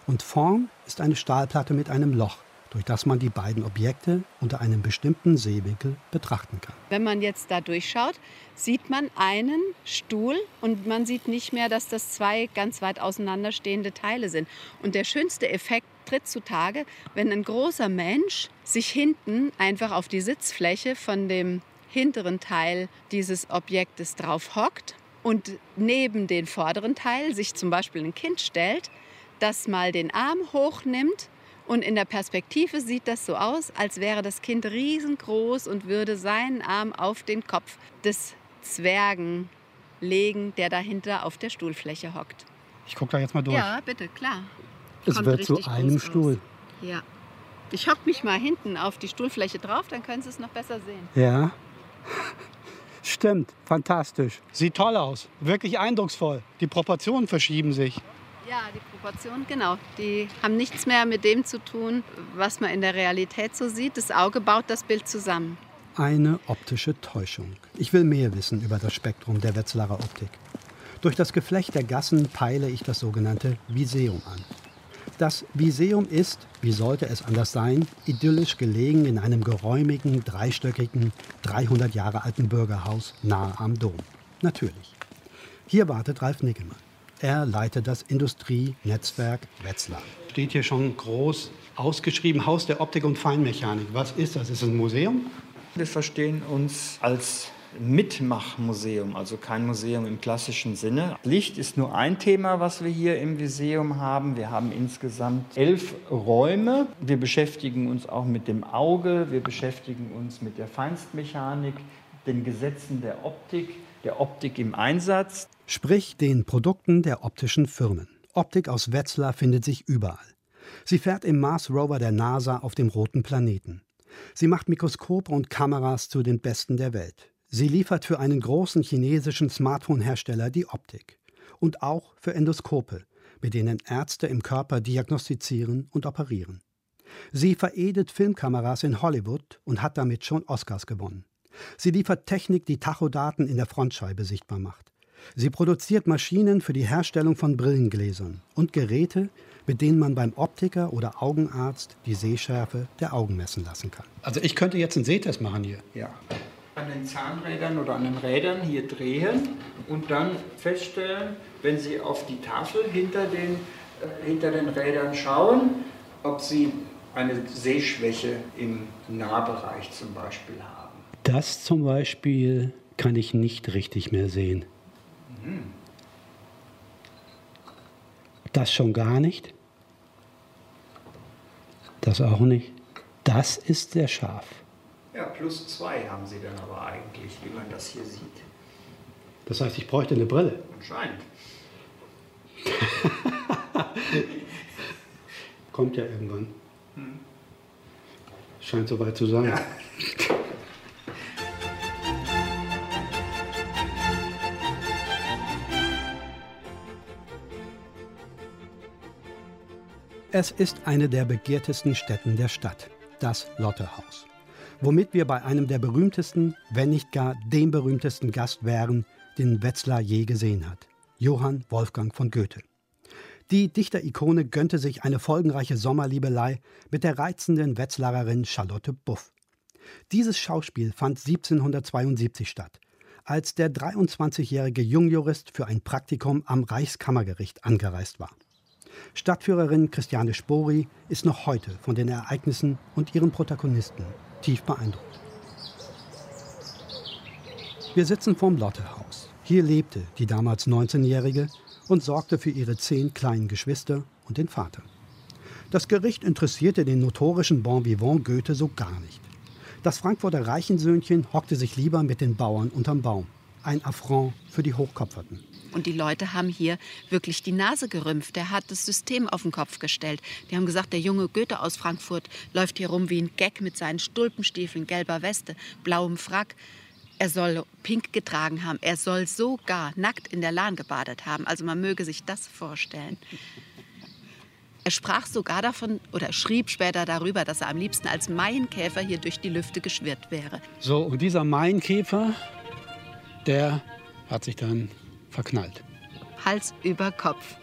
Und vorn ist eine Stahlplatte mit einem Loch, durch das man die beiden Objekte unter einem bestimmten Sehwinkel betrachten kann. Wenn man jetzt da durchschaut, sieht man einen Stuhl und man sieht nicht mehr, dass das zwei ganz weit auseinanderstehende Teile sind. Und der schönste Effekt tritt zutage, wenn ein großer Mensch sich hinten einfach auf die Sitzfläche von dem hinteren Teil dieses Objektes drauf hockt und neben den vorderen Teil sich zum Beispiel ein Kind stellt, das mal den Arm hochnimmt und in der Perspektive sieht das so aus, als wäre das Kind riesengroß und würde seinen Arm auf den Kopf des Zwergen legen, der dahinter auf der Stuhlfläche hockt. Ich gucke da jetzt mal durch. Ja, bitte, klar. Es wird zu einem Stuhl. Ja. Ich hocke mich mal hinten auf die Stuhlfläche drauf, dann können Sie es noch besser sehen. Ja, stimmt. Fantastisch. Sieht toll aus. Wirklich eindrucksvoll. Die Proportionen verschieben sich. Ja, die Proportionen, genau. Die haben nichts mehr mit dem zu tun, was man in der Realität so sieht. Das Auge baut das Bild zusammen. Eine optische Täuschung. Ich will mehr wissen über das Spektrum der Wetzlarer Optik. Durch das Geflecht der Gassen peile ich das sogenannte Viseum an. Das Viseum ist, wie sollte es anders sein, idyllisch gelegen in einem geräumigen, dreistöckigen, dreihundert Jahre alten Bürgerhaus nahe am Dom. Natürlich. Hier wartet Ralf Nickemann. Er leitet das Industrienetzwerk Wetzlar. Steht hier schon groß ausgeschrieben, Haus der Optik und Feinmechanik. Was ist das? Ist es ein Museum? Wir verstehen uns als Mitmachmuseum, also kein Museum im klassischen Sinne. Licht ist nur ein Thema, was wir hier im Museum haben. Wir haben insgesamt elf Räume. Wir beschäftigen uns auch mit dem Auge, wir beschäftigen uns mit der Feinstmechanik, den Gesetzen der Optik, der Optik im Einsatz. Sprich den Produkten der optischen Firmen. Optik aus Wetzlar findet sich überall. Sie fährt im Mars Rover der NASA auf dem roten Planeten. Sie macht Mikroskope und Kameras zu den besten der Welt. Sie liefert für einen großen chinesischen Smartphone-Hersteller die Optik. Und auch für Endoskope, mit denen Ärzte im Körper diagnostizieren und operieren. Sie veredelt Filmkameras in Hollywood und hat damit schon Oscars gewonnen. Sie liefert Technik, die Tachodaten in der Frontscheibe sichtbar macht. Sie produziert Maschinen für die Herstellung von Brillengläsern und Geräte, mit denen man beim Optiker oder Augenarzt die Sehschärfe der Augen messen lassen kann. Also ich könnte jetzt einen Sehtest machen hier. Ja. An den Zahnrädern oder an den Rädern hier drehen und dann feststellen, wenn Sie auf die Tafel hinter den, äh, hinter den Rädern schauen, ob Sie eine Sehschwäche im Nahbereich zum Beispiel haben. Das zum Beispiel kann ich nicht richtig mehr sehen. Mhm. Das schon gar nicht. Das auch nicht. Das ist sehr scharf. Ja, plus zwei haben Sie dann aber eigentlich, wie man das hier sieht. Das heißt, ich bräuchte eine Brille? Anscheinend. Kommt ja irgendwann. Hm. Scheint soweit zu sein. Ja. Es ist eine der begehrtesten Stätten der Stadt, das Lottehaus. Womit wir bei einem der berühmtesten, wenn nicht gar dem berühmtesten Gast wären, den Wetzlar je gesehen hat. Johann Wolfgang von Goethe. Die Dichterikone gönnte sich eine folgenreiche Sommerliebelei mit der reizenden Wetzlarerin Charlotte Buff. Dieses Schauspiel fand siebzehnhundertzweiundsiebzig statt, als der dreiundzwanzigjährige Jungjurist für ein Praktikum am Reichskammergericht angereist war. Stadtführerin Christiane Spory ist noch heute von den Ereignissen und ihren Protagonisten tief beeindruckt. Wir sitzen vorm Lottehaus. Hier lebte die damals neunzehnjährige und sorgte für ihre zehn kleinen Geschwister und den Vater. Das Gericht interessierte den notorischen Bon Vivant Goethe so gar nicht. Das Frankfurter Reichensöhnchen hockte sich lieber mit den Bauern unterm Baum. Ein Affront für die Hochkopferten. Und die Leute haben hier wirklich die Nase gerümpft. Er hat das System auf den Kopf gestellt. Die haben gesagt, der junge Goethe aus Frankfurt läuft hier rum wie ein Gag mit seinen Stulpenstiefeln, gelber Weste, blauem Frack. Er soll pink getragen haben. Er soll sogar nackt in der Lahn gebadet haben. Also man möge sich das vorstellen. Er sprach sogar davon oder schrieb später darüber, dass er am liebsten als Maienkäfer hier durch die Lüfte geschwirrt wäre. So, und dieser Maienkäfer, der hat sich dann verknallt. Hals über Kopf.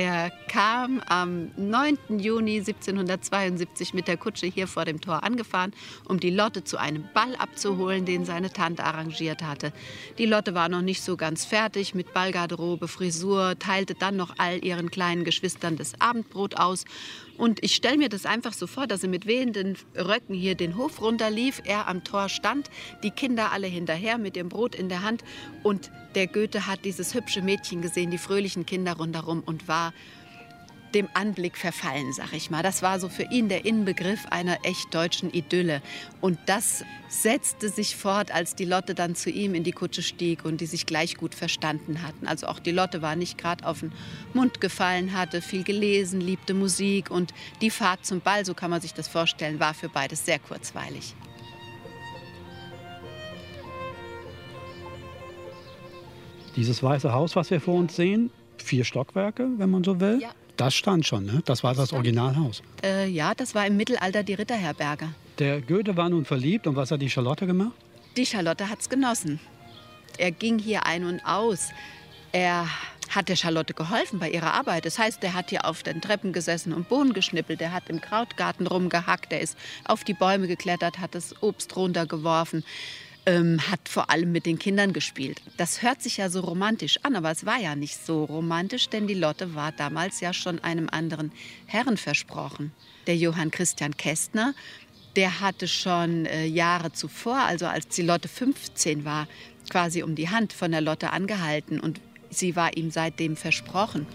Er kam am neunten Juni siebzehnhundertzweiundsiebzig mit der Kutsche hier vor dem Tor angefahren, um die Lotte zu einem Ball abzuholen, den seine Tante arrangiert hatte. Die Lotte war noch nicht so ganz fertig mit Ballgarderobe, Frisur, teilte dann noch all ihren kleinen Geschwistern das Abendbrot aus. Und ich stelle mir das einfach so vor, dass sie mit wehenden Röcken hier den Hof runterlief, er am Tor stand, die Kinder alle hinterher mit dem Brot in der Hand. Und der Goethe hat dieses hübsche Mädchen gesehen, die fröhlichen Kinder rundherum, und war dem Anblick verfallen, sag ich mal. Das war so für ihn der Inbegriff einer echt deutschen Idylle. Und das setzte sich fort, als die Lotte dann zu ihm in die Kutsche stieg und die sich gleich gut verstanden hatten. Also auch die Lotte war nicht gerade auf den Mund gefallen, hatte viel gelesen, liebte Musik, und die Fahrt zum Ball, so kann man sich das vorstellen, war für beides sehr kurzweilig. Dieses weiße Haus, was wir vor uns sehen, vier Stockwerke, wenn man so will. Ja. Das stand schon, ne? Das war das Originalhaus. Äh, ja, das war im Mittelalter die Ritterherberge. Der Goethe war nun verliebt, und was hat die Charlotte gemacht? Die Charlotte hat's genossen. Er ging hier ein und aus. Er hat der Charlotte geholfen bei ihrer Arbeit. Das heißt, er hat hier auf den Treppen gesessen und Bohnen geschnippelt. Er hat im Krautgarten rumgehackt. Er ist auf die Bäume geklettert, hat das Obst runtergeworfen. Hat vor allem mit den Kindern gespielt. Das hört sich ja so romantisch an, aber es war ja nicht so romantisch, denn die Lotte war damals ja schon einem anderen Herrn versprochen. Der Johann Christian Kästner, der hatte schon äh, Jahre zuvor, also als die Lotte fünfzehn war, quasi um die Hand von der Lotte angehalten, und sie war ihm seitdem versprochen.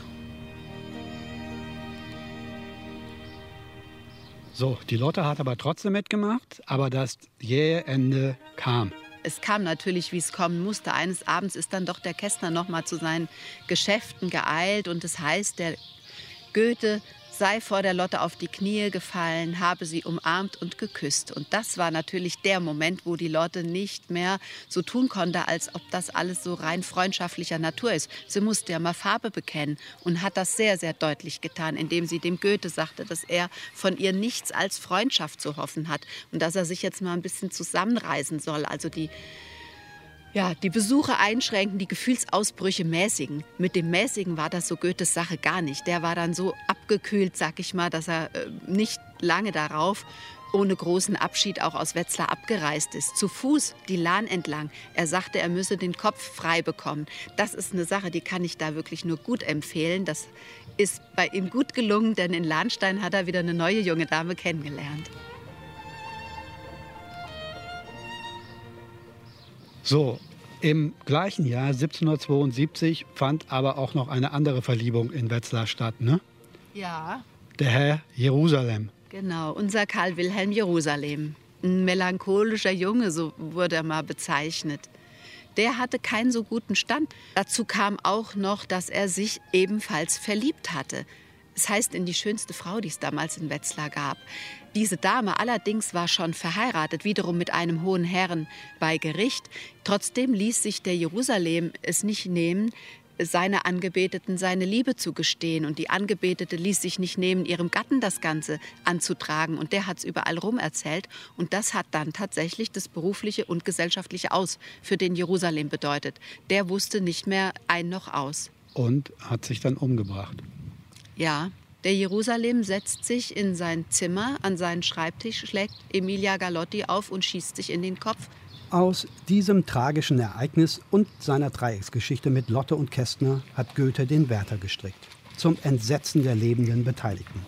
So, die Lotte hat aber trotzdem mitgemacht, aber das jähe Ende kam. Es kam natürlich, wie es kommen musste. Eines Abends ist dann doch der Kästner noch mal zu seinen Geschäften geeilt. Und das heißt, der Goethe sei vor der Lotte auf die Knie gefallen, habe sie umarmt und geküsst. Und das war natürlich der Moment, wo die Lotte nicht mehr so tun konnte, als ob das alles so rein freundschaftlicher Natur ist. Sie musste ja mal Farbe bekennen und hat das sehr, sehr deutlich getan, indem sie dem Goethe sagte, dass er von ihr nichts als Freundschaft zu hoffen hat und dass er sich jetzt mal ein bisschen zusammenreißen soll. Also die Ja, die Besuche einschränken, die Gefühlsausbrüche mäßigen. Mit dem Mäßigen war das so Goethes Sache gar nicht. Der war dann so abgekühlt, sag ich mal, dass er äh, nicht lange darauf ohne großen Abschied auch aus Wetzlar abgereist ist. Zu Fuß die Lahn entlang. Er sagte, er müsse den Kopf frei bekommen. Das ist eine Sache, die kann ich da wirklich nur gut empfehlen. Das ist bei ihm gut gelungen, denn in Lahnstein hat er wieder eine neue junge Dame kennengelernt. So, im gleichen Jahr, siebzehnhundertzweiundsiebzig, fand aber auch noch eine andere Verliebung in Wetzlar statt, ne? Ja. Der Herr Jerusalem. Genau, unser Karl Wilhelm Jerusalem. Ein melancholischer Junge, so wurde er mal bezeichnet. Der hatte keinen so guten Stand. Dazu kam auch noch, dass er sich ebenfalls verliebt hatte. Das heißt, in die schönste Frau, die es damals in Wetzlar gab. Diese Dame allerdings war schon verheiratet, wiederum mit einem hohen Herren bei Gericht. Trotzdem ließ sich der Jerusalem es nicht nehmen, seiner Angebeteten seine Liebe zu gestehen. Und die Angebetete ließ sich nicht nehmen, ihrem Gatten das Ganze anzutragen. Und der hat es überall rum erzählt. Und das hat dann tatsächlich das berufliche und gesellschaftliche Aus für den Jerusalem bedeutet. Der wusste nicht mehr ein noch aus. Und hat sich dann umgebracht. Ja, der Jerusalem setzt sich in sein Zimmer, an seinen Schreibtisch, schlägt Emilia Galotti auf und schießt sich in den Kopf. Aus diesem tragischen Ereignis und seiner Dreiecksgeschichte mit Lotte und Kästner hat Goethe den Werther gestrickt, zum Entsetzen der lebenden Beteiligten.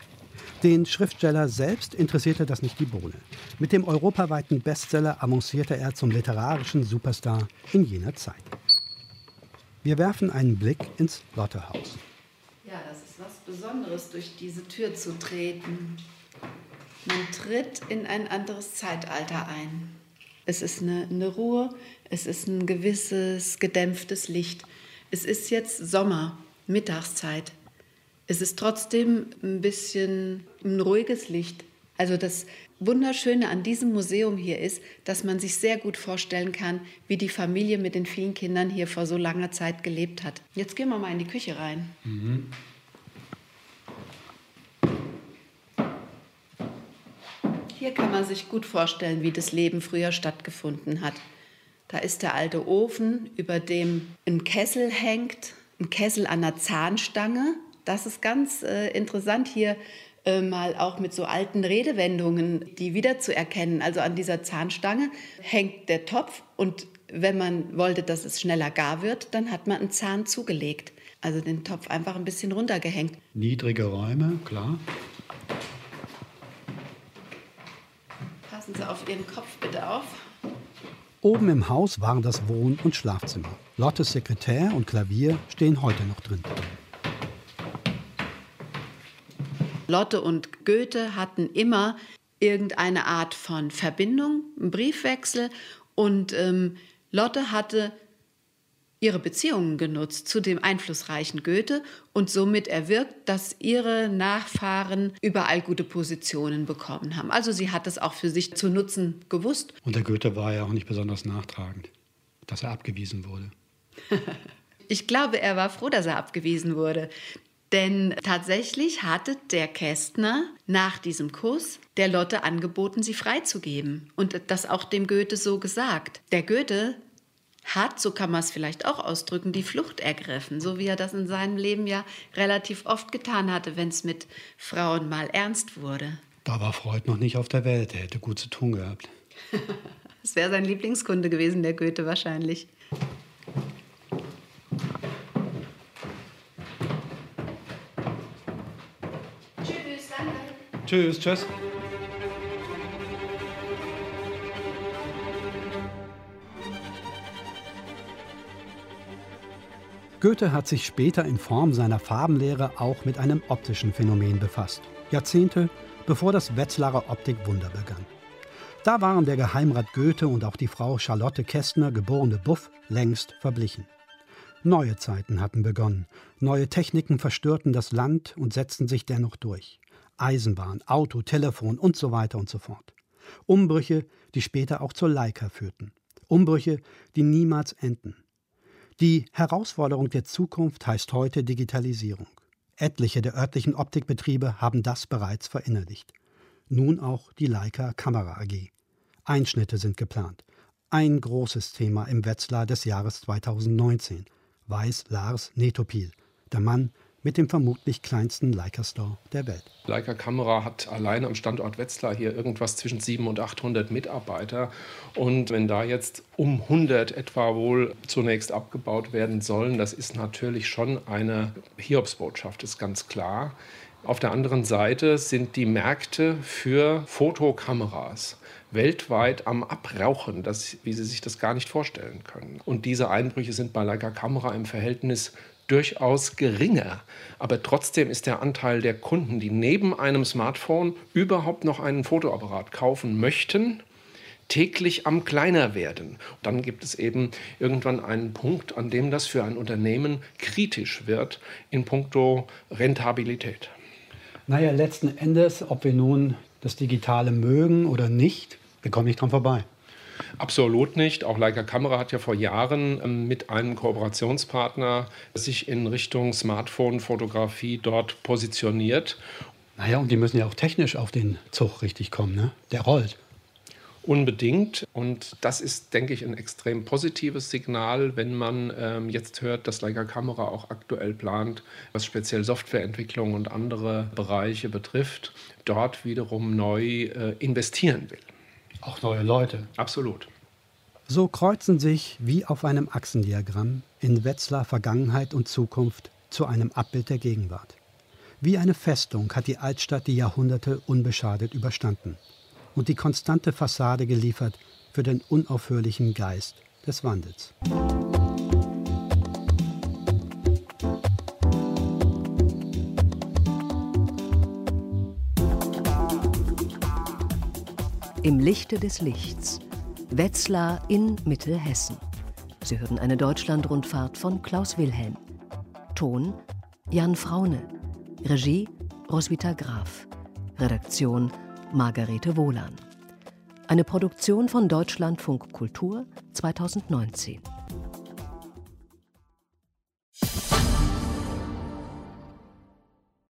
Den Schriftsteller selbst interessierte das nicht die Bohne. Mit dem europaweiten Bestseller avancierte er zum literarischen Superstar in jener Zeit. Wir werfen einen Blick ins Lottehaus. Ja, das ist was Besonderes, durch diese Tür zu treten. Man tritt in ein anderes Zeitalter ein. Es ist eine, eine Ruhe, es ist ein gewisses gedämpftes Licht. Es ist jetzt Sommer, Mittagszeit. Es ist trotzdem ein bisschen ein ruhiges Licht. Also das Wunderschöne an diesem Museum hier ist, dass man sich sehr gut vorstellen kann, wie die Familie mit den vielen Kindern hier vor so langer Zeit gelebt hat. Jetzt gehen wir mal in die Küche rein. Mhm. Hier kann man sich gut vorstellen, wie das Leben früher stattgefunden hat. Da ist der alte Ofen, über dem ein Kessel hängt, ein Kessel an einer Zahnstange. Das ist ganz äh, interessant hier äh, mal auch mit so alten Redewendungen, die wiederzuerkennen. Also an dieser Zahnstange hängt der Topf und wenn man wollte, dass es schneller gar wird, dann hat man einen Zahn zugelegt. Also den Topf einfach ein bisschen runtergehängt. Niedrige Räume, klar. Passen Sie auf Ihren Kopf bitte auf. Oben im Haus waren das Wohn- und Schlafzimmer. Lottes Sekretär und Klavier stehen heute noch drin. Lotte und Goethe hatten immer irgendeine Art von Verbindung, einen Briefwechsel. Und ähm, Lotte hatte ihre Beziehungen genutzt zu dem einflussreichen Goethe und somit erwirkt, dass ihre Nachfahren überall gute Positionen bekommen haben. Also sie hat es auch für sich zu nutzen gewusst. Und der Goethe war ja auch nicht besonders nachtragend, dass er abgewiesen wurde. Ich glaube, er war froh, dass er abgewiesen wurde. Denn tatsächlich hatte der Kästner nach diesem Kuss der Lotte angeboten, sie freizugeben. Und das auch dem Goethe so gesagt. Der Goethe hat, so kann man es vielleicht auch ausdrücken, die Flucht ergriffen. So wie er das in seinem Leben ja relativ oft getan hatte, wenn es mit Frauen mal ernst wurde. Da war Freud noch nicht auf der Welt. Er hätte gut zu tun gehabt. Das wäre sein Lieblingskunde gewesen, der Goethe wahrscheinlich. Tschüss, tschüss. Goethe hat sich später in Form seiner Farbenlehre auch mit einem optischen Phänomen befasst. Jahrzehnte bevor das Wetzlarer Optikwunder begann. Da waren der Geheimrat Goethe und auch die Frau Charlotte Kästner, geborene Buff, längst verblichen. Neue Zeiten hatten begonnen. Neue Techniken verstörten das Land und setzten sich dennoch durch. Eisenbahn, Auto, Telefon und so weiter und so fort. Umbrüche, die später auch zur Leica führten. Umbrüche, die niemals enden. Die Herausforderung der Zukunft heißt heute Digitalisierung. Etliche der örtlichen Optikbetriebe haben das bereits verinnerlicht. Nun auch die Leica Kamera A G. Einschnitte sind geplant. Ein großes Thema im Wetzlar des Jahres zweitausendneunzehn, weiß Lars Netopil, der Mann mit dem vermutlich kleinsten Leica-Store der Welt. Leica Kamera hat allein am Standort Wetzlar hier irgendwas zwischen siebenhundert und achthundert Mitarbeiter. Und wenn da jetzt um hundert etwa wohl zunächst abgebaut werden sollen, das ist natürlich schon eine Hiobsbotschaft, ist ganz klar. Auf der anderen Seite sind die Märkte für Fotokameras weltweit am Abrauchen, das, wie Sie sich das gar nicht vorstellen können. Und diese Einbrüche sind bei Leica Kamera im Verhältnis durchaus geringer. Aber trotzdem ist der Anteil der Kunden, die neben einem Smartphone überhaupt noch einen Fotoapparat kaufen möchten, täglich am kleiner werden. Dann gibt es eben irgendwann einen Punkt, an dem das für ein Unternehmen kritisch wird in puncto Rentabilität. Naja, letzten Endes, ob wir nun das Digitale mögen oder nicht, wir kommen nicht dran vorbei. Absolut nicht. Auch Leica Kamera hat ja vor Jahren mit einem Kooperationspartner sich in Richtung Smartphone-Fotografie dort positioniert. Naja, und die müssen ja auch technisch auf den Zug richtig kommen, ne? Der rollt. Unbedingt. Und das ist, denke ich, ein extrem positives Signal, wenn man ähm, jetzt hört, dass Leica Kamera auch aktuell plant, was speziell Softwareentwicklung und andere Bereiche betrifft, dort wiederum neu äh, investieren will. Auch neue Leute. Absolut. So kreuzen sich, wie auf einem Achsendiagramm, in Wetzlar Vergangenheit und Zukunft zu einem Abbild der Gegenwart. Wie eine Festung hat die Altstadt die Jahrhunderte unbeschadet überstanden und die konstante Fassade geliefert für den unaufhörlichen Geist des Wandels. Im Lichte des Lichts. Wetzlar in Mittelhessen. Sie hören eine Deutschlandrundfahrt von Klaus Wilhelm. Ton Jan Fraune. Regie Roswitha Graf. Redaktion Margarete Wohlan. Eine Produktion von Deutschlandfunk Kultur zweitausendneunzehn.